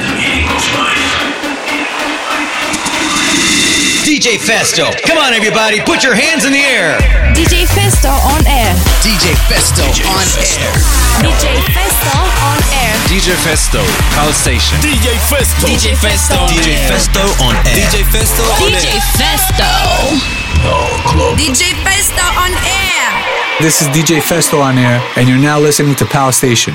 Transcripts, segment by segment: the meaning of life. DJ Festo, come on everybody, put your hands in the air. DJ Festo on air. DJ Festo on air. DJ Festo on air. DJ Festo, Pal Station. DJ Festo. DJ Festo. DJ Festo on air. DJ Festo on air. DJ Festo. Pal Club. DJ Festo on air. This is DJ Festo on air, and you're now listening to Pal Station.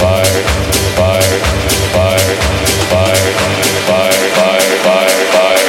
fire, fire, fire, fire, fire, fire, fire, fire, fire, fire.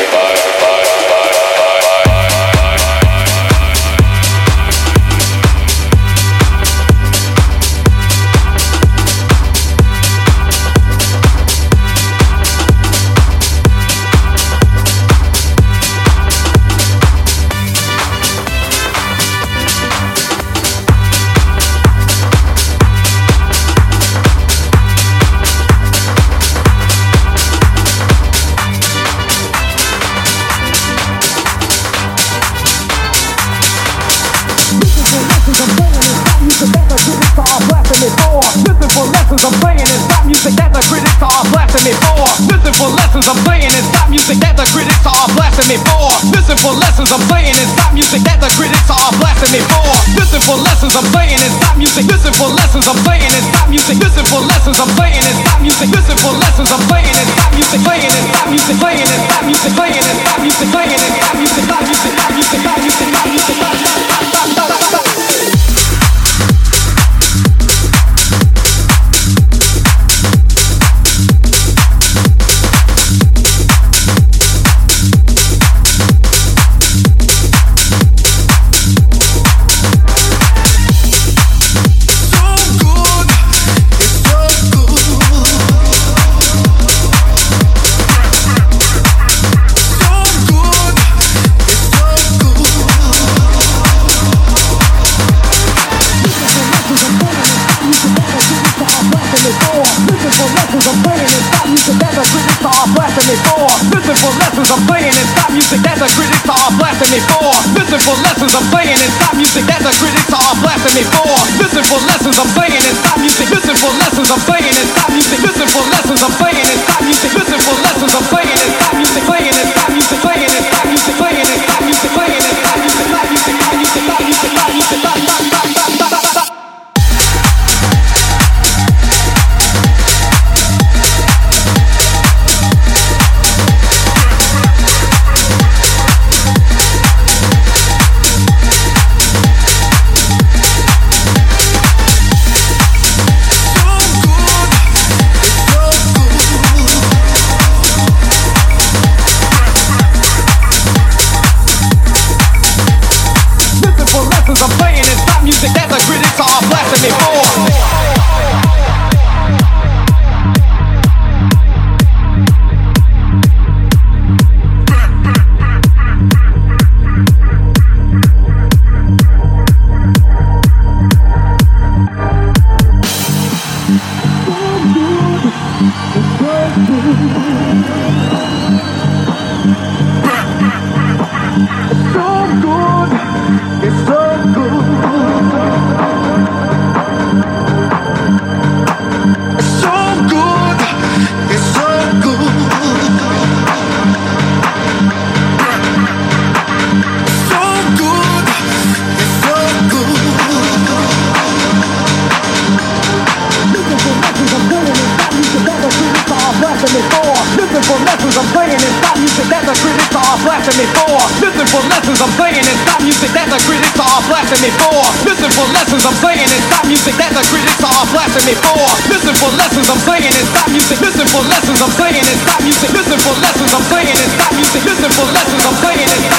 Listen for lessons, I'm playing it. music that the critics are blasting me for. Listen for lessons I'm playing. It's not music that the critics are blasting me for. Listen for lessons I'm playing. It's not music that the critics are blasting me for. Listen for lessons I'm playing. It's not music. Listen for lessons I'm playing. It's not music. Listen for lessons I'm playing. It's not music. Listen for lessons I'm playing. It's not music playing. It's not music playing. It's not music playing. It's not music playing. It's not music. Not music. Not music. Not music. Not music. Not music. Listen for lessons I'm playing. It's not music that the critics are blasting me for. Listen for lessons I'm playing. It's not music. Listen for lessons I'm playing. It's not music. Listen for lessons I'm playing. It's not music. Listen for lessons I'm playing. It's not music.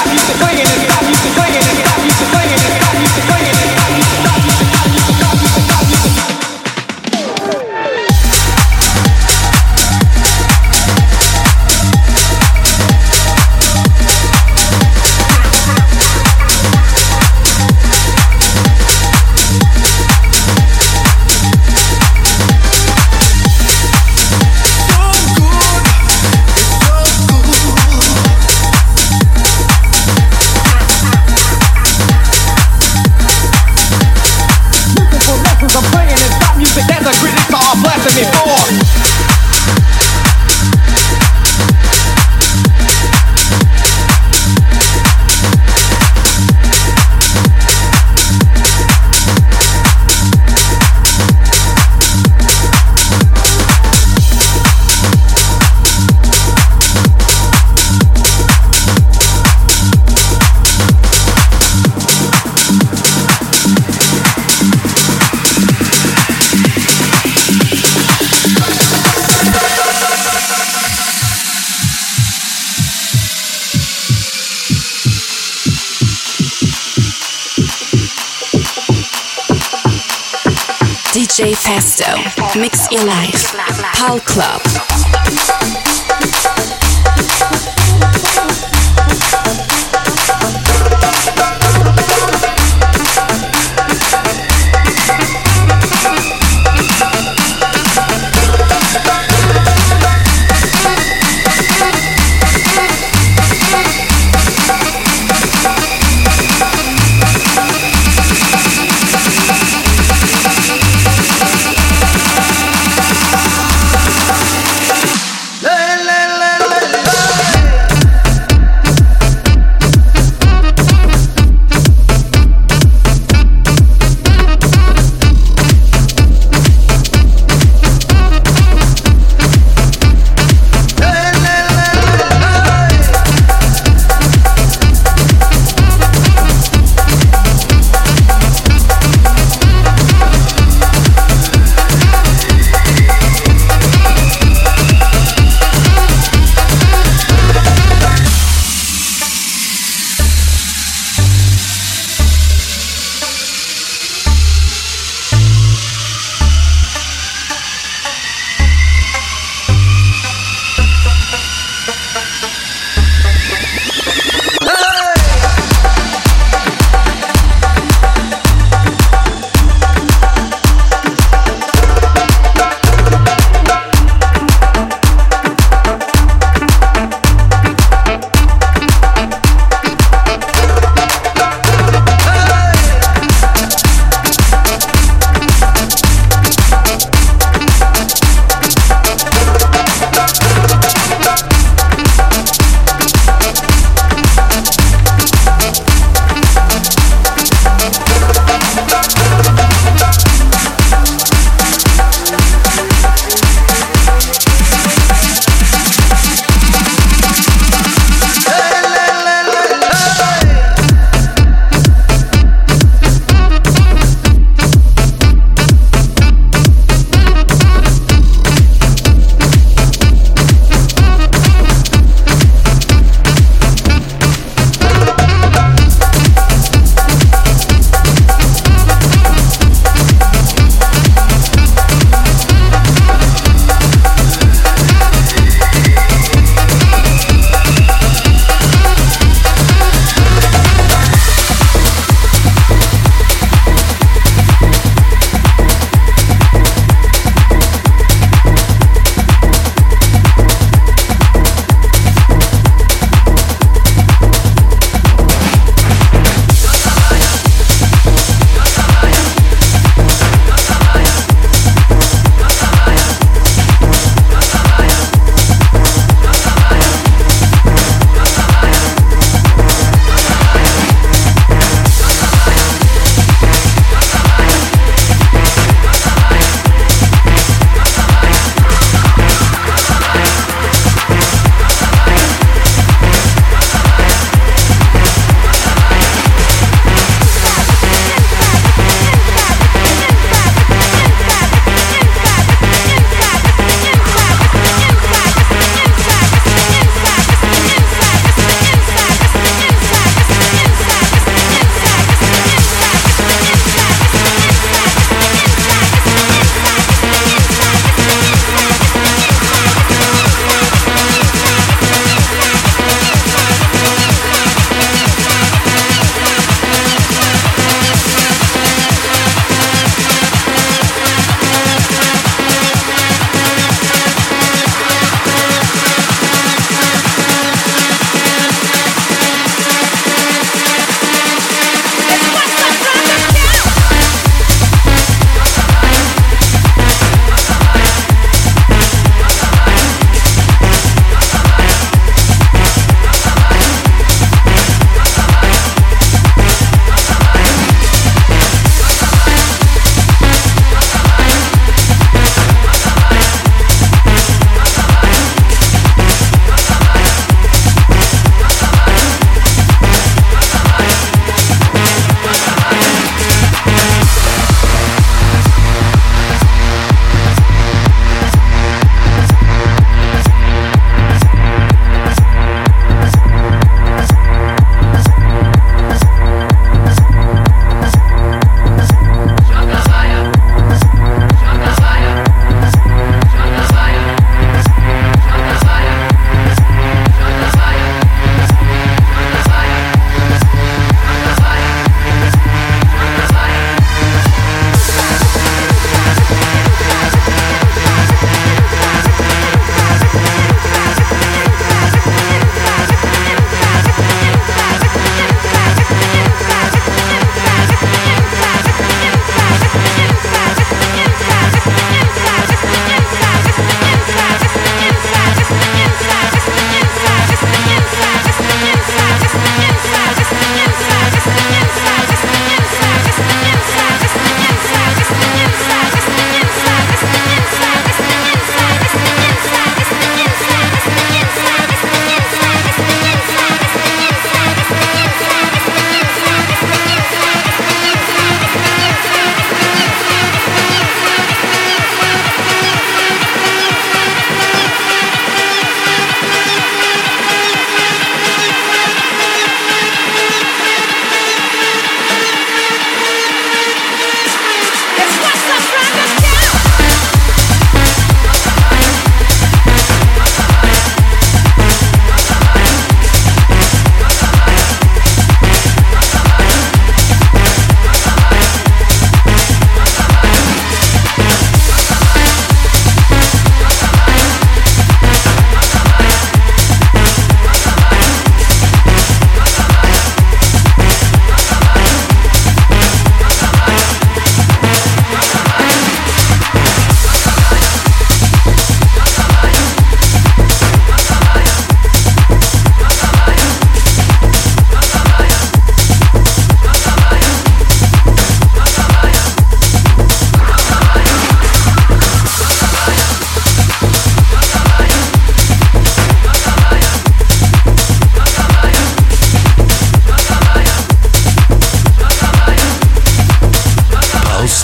Playing. It's not music. Playing. It's not music. Playing. It's not music. Playing. It's not music. Not music. Not music. Not music. Not music. Not music. DJ Festo, mix your life, Pal Club.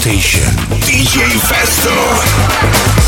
Station, DJ Festo.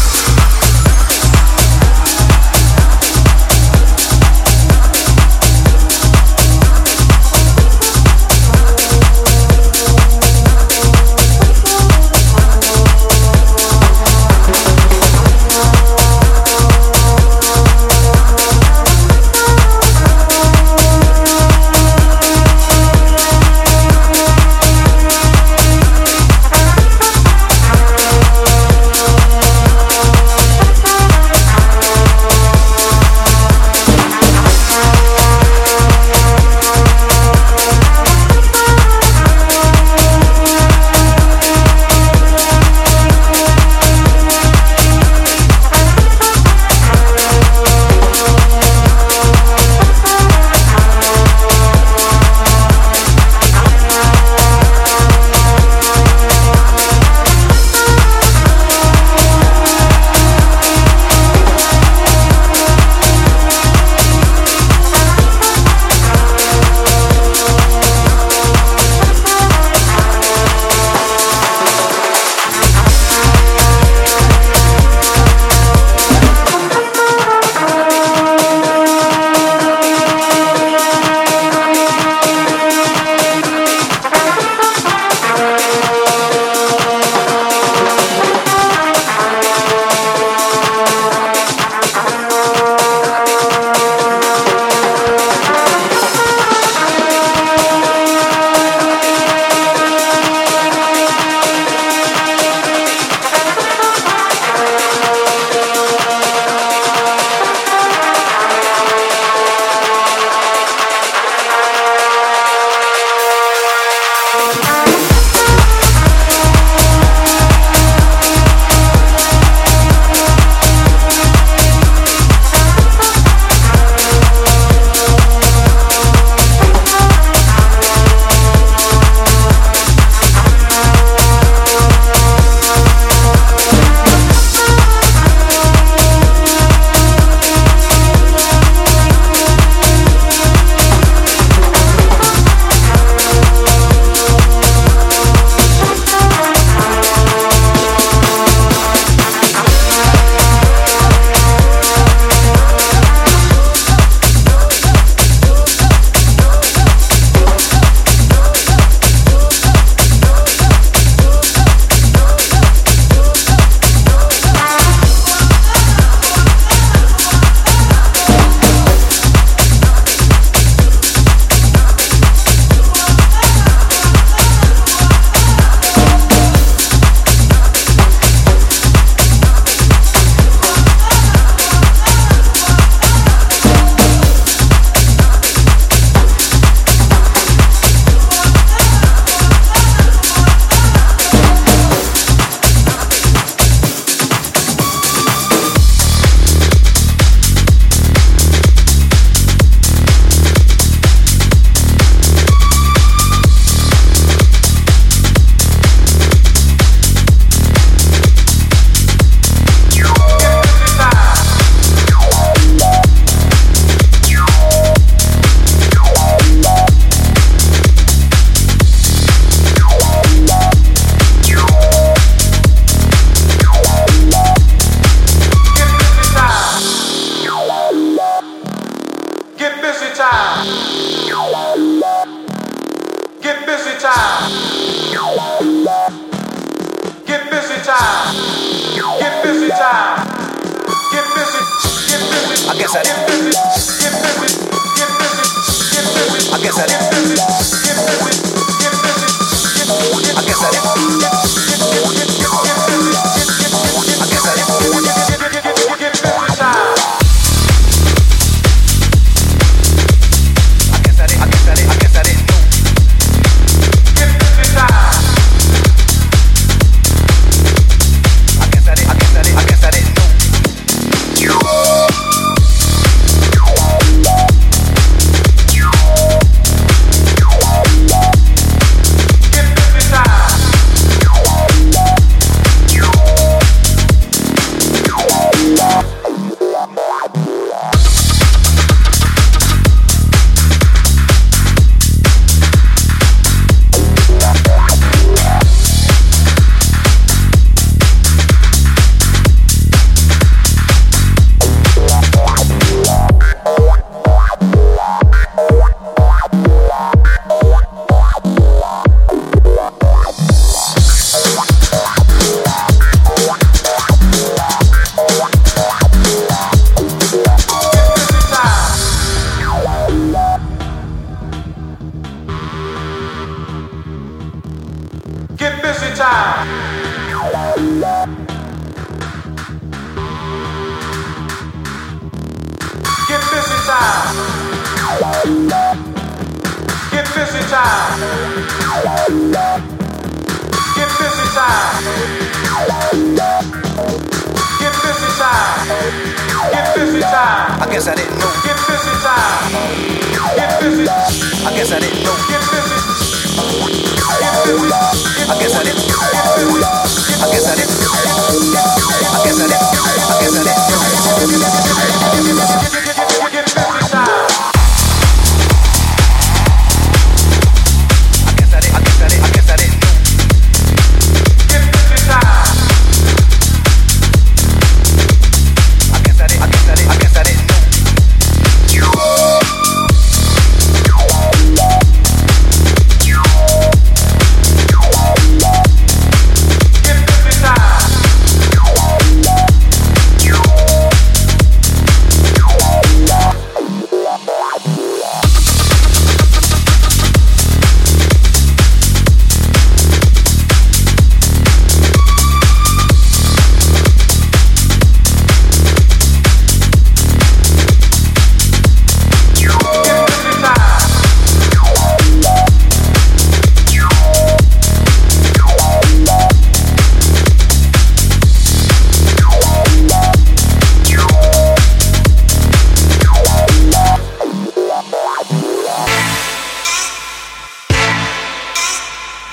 Get busy time. Get busy time. Get busy time. Get busy time. I guess I didn't know. Get busy time. Get busy. I guess I didn't know. Get busy. Get busy. I guess I didn't. I guess I didn't. I guess I didn't. I guess I didn't.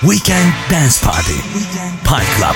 Weekend Dance Party, Pal Club.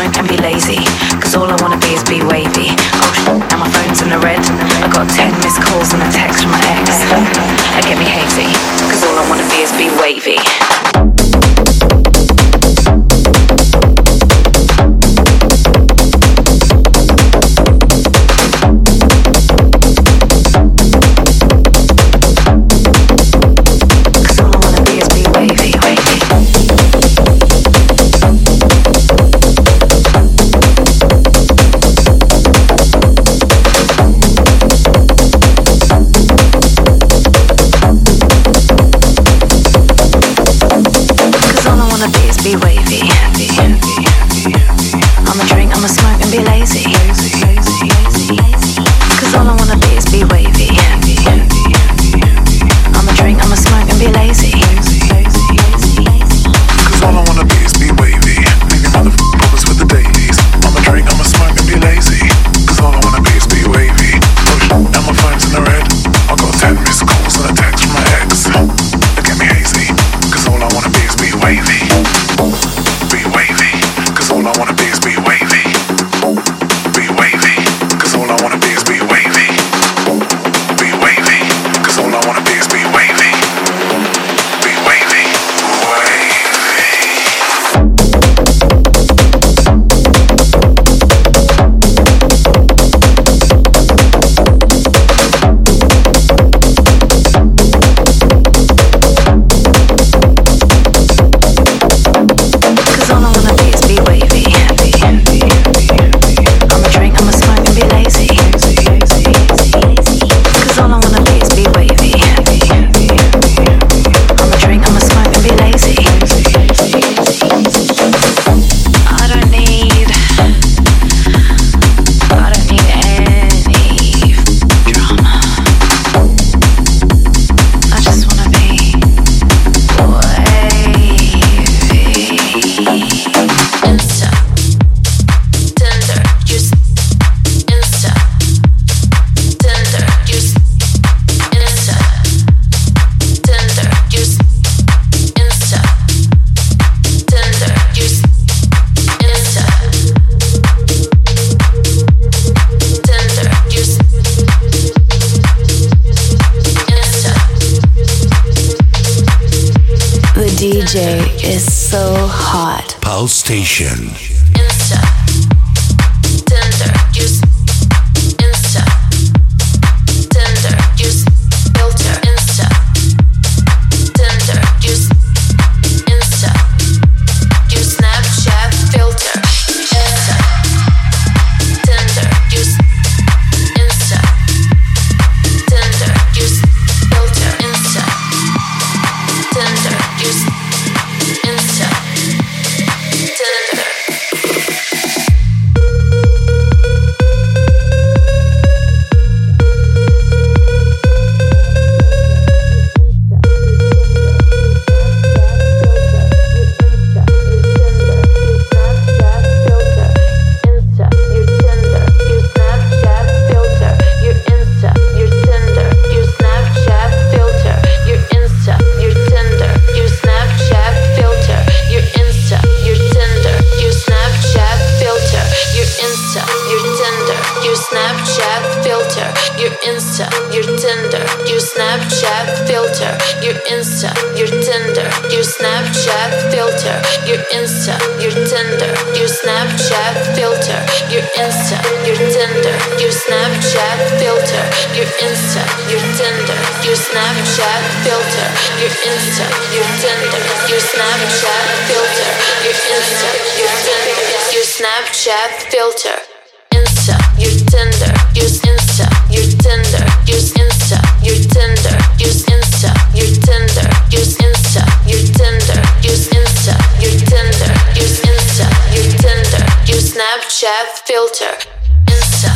smoke and be lazy, cause all I wanna be is be wavy. Oh shit, now my phone's in the red. I got 10 missed calls and a text from my ex. I get me hazy, cause all I wanna be is be wavy. DJ is so hot. Pal Station. Snapchat filter, Insta.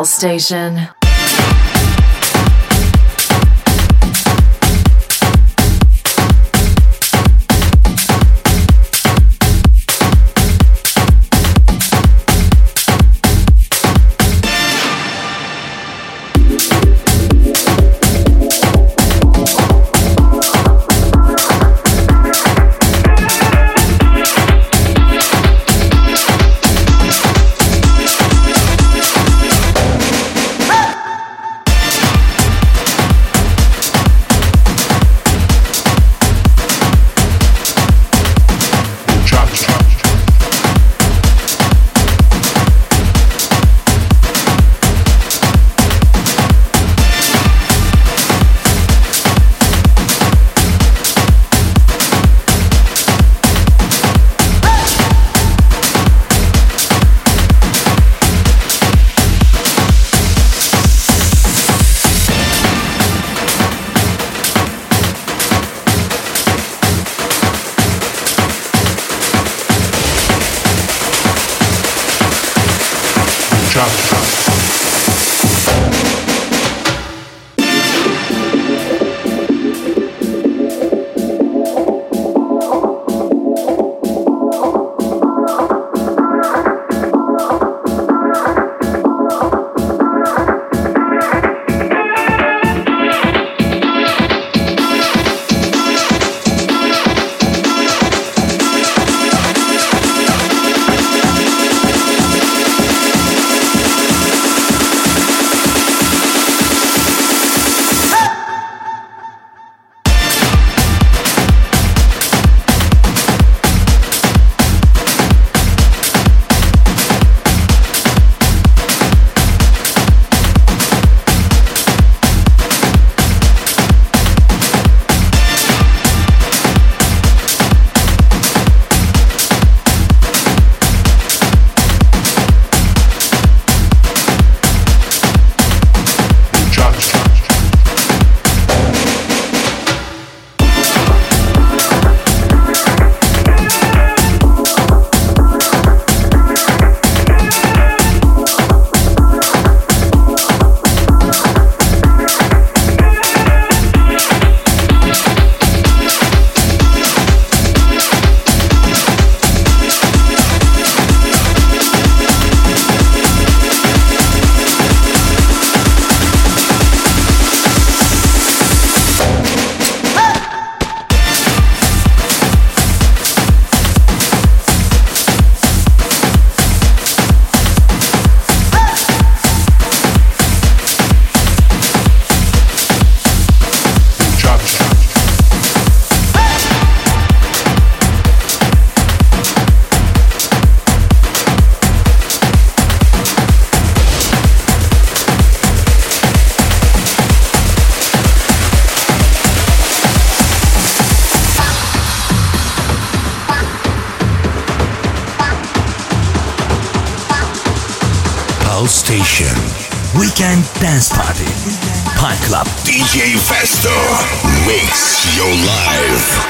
Pal Station. Station Weekend Dance Party Pal Club DJ Festo makes your life.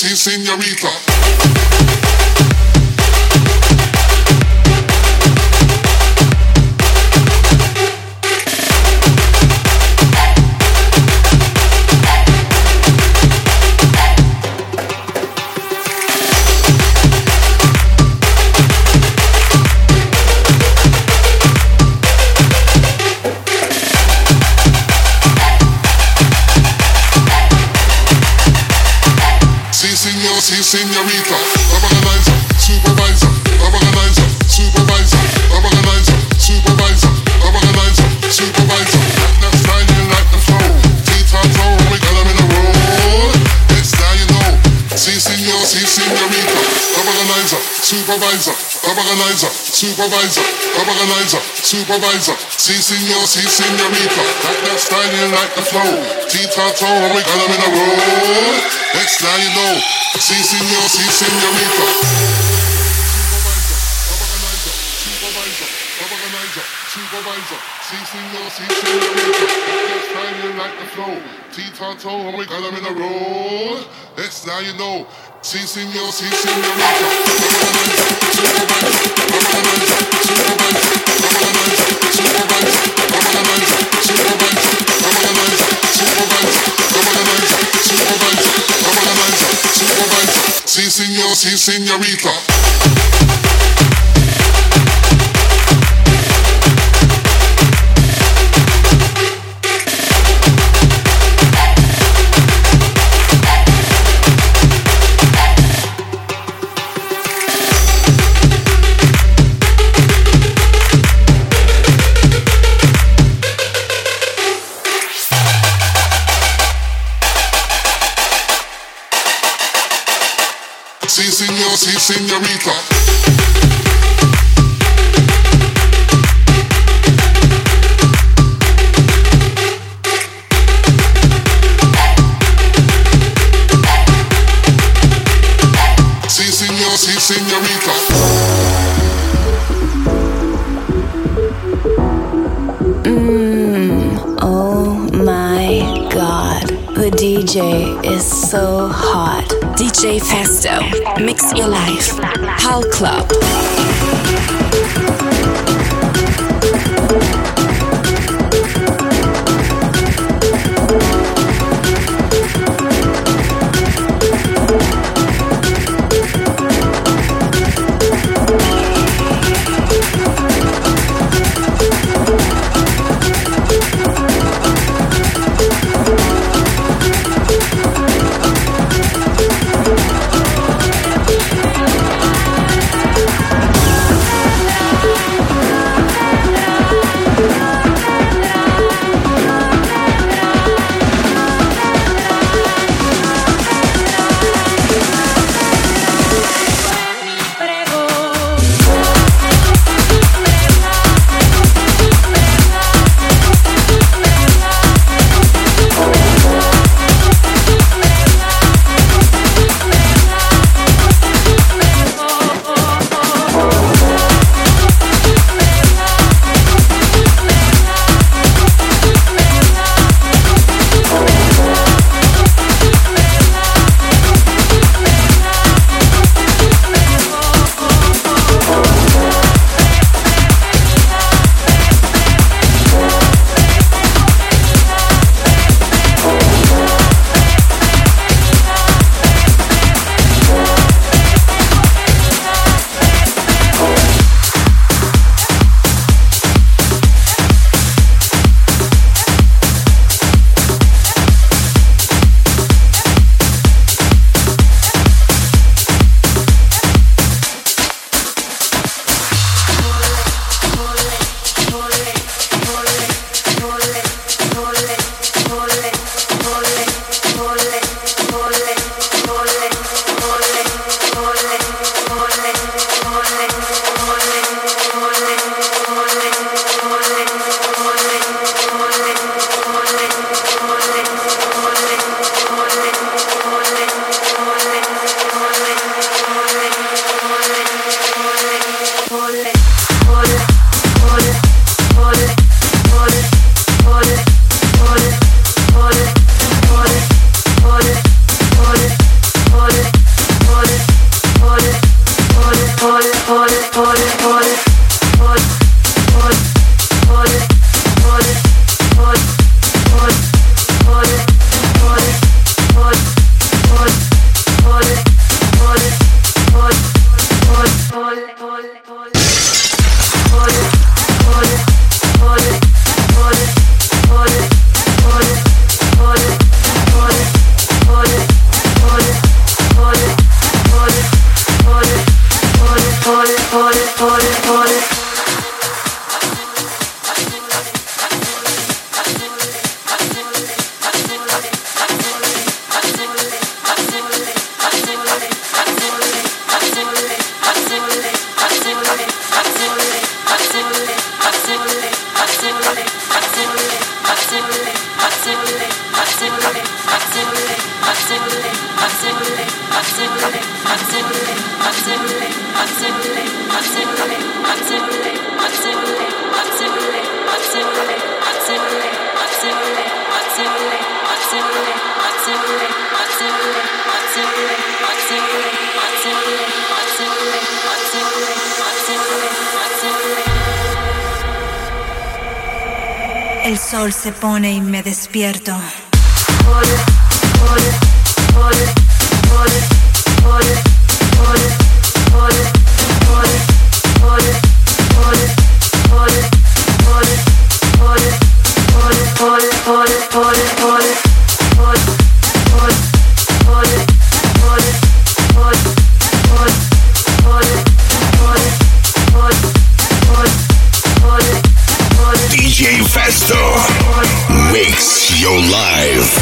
pussy, señorita. Señorita, organizer, supervisor, organizer, supervisor, organizer, supervisor, organizer, supervisor. That's how you like the flow. T-top-toe, we got them in a row. That's how you know. Si señor, si señorita, organizer, supervisor, organizer, supervisor, organizer, supervisor. Si señor, si señorita, that's how you like the flow. T-top-toe, we got them in a row. That's how you know. Si señor, si señorita. Supervisor, supervisor, organizer, supervisor. Si señor, si señorita. That's how you like the flow. T-top-toe, we got them in a row. That's how you know. Si señor, si señorita. Supervisor, supervisor, organizer, supervisor, organizer, supervisor, organizer, supervisor, organizer, supervisor, organizer, supervisor. Sí, señor, sí, señorita. Sí, señorita. Sí, señor, sí, señorita. Oh my God. The DJ is so hot. DJ Festo, mix your life. Pal Club. El sol se pone y me despierto. DJ Festo makes your life.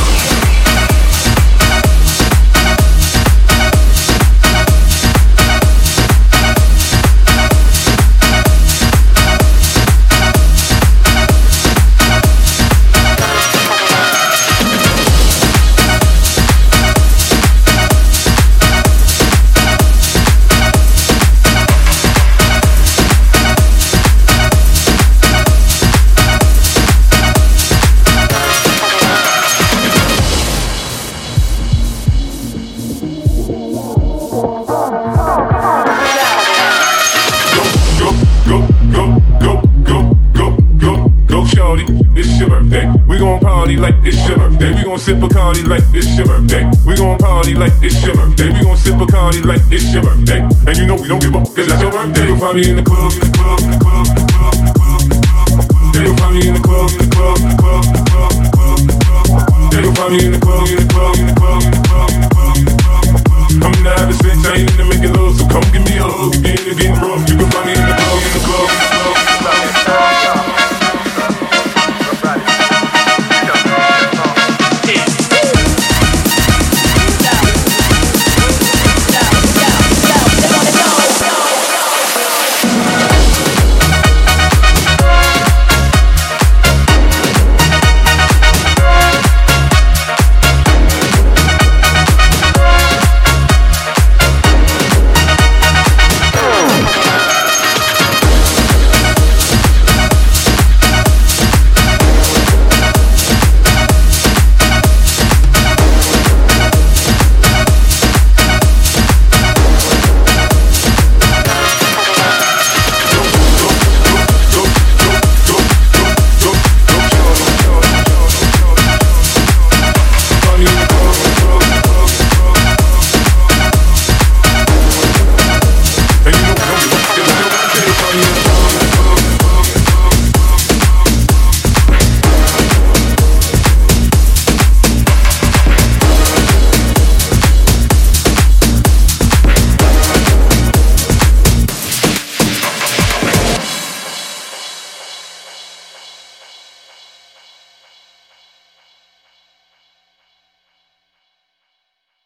Sip Bacardi like it's your birthday. We gon' party like it's your birthday. We gon' sip Bacardi like it's your birthday. And you know we don't give up, it's not your birthday. You'll find me in the club, in the club, in the club, in the club, in the club. You'll find me in the club, in the club, in the club,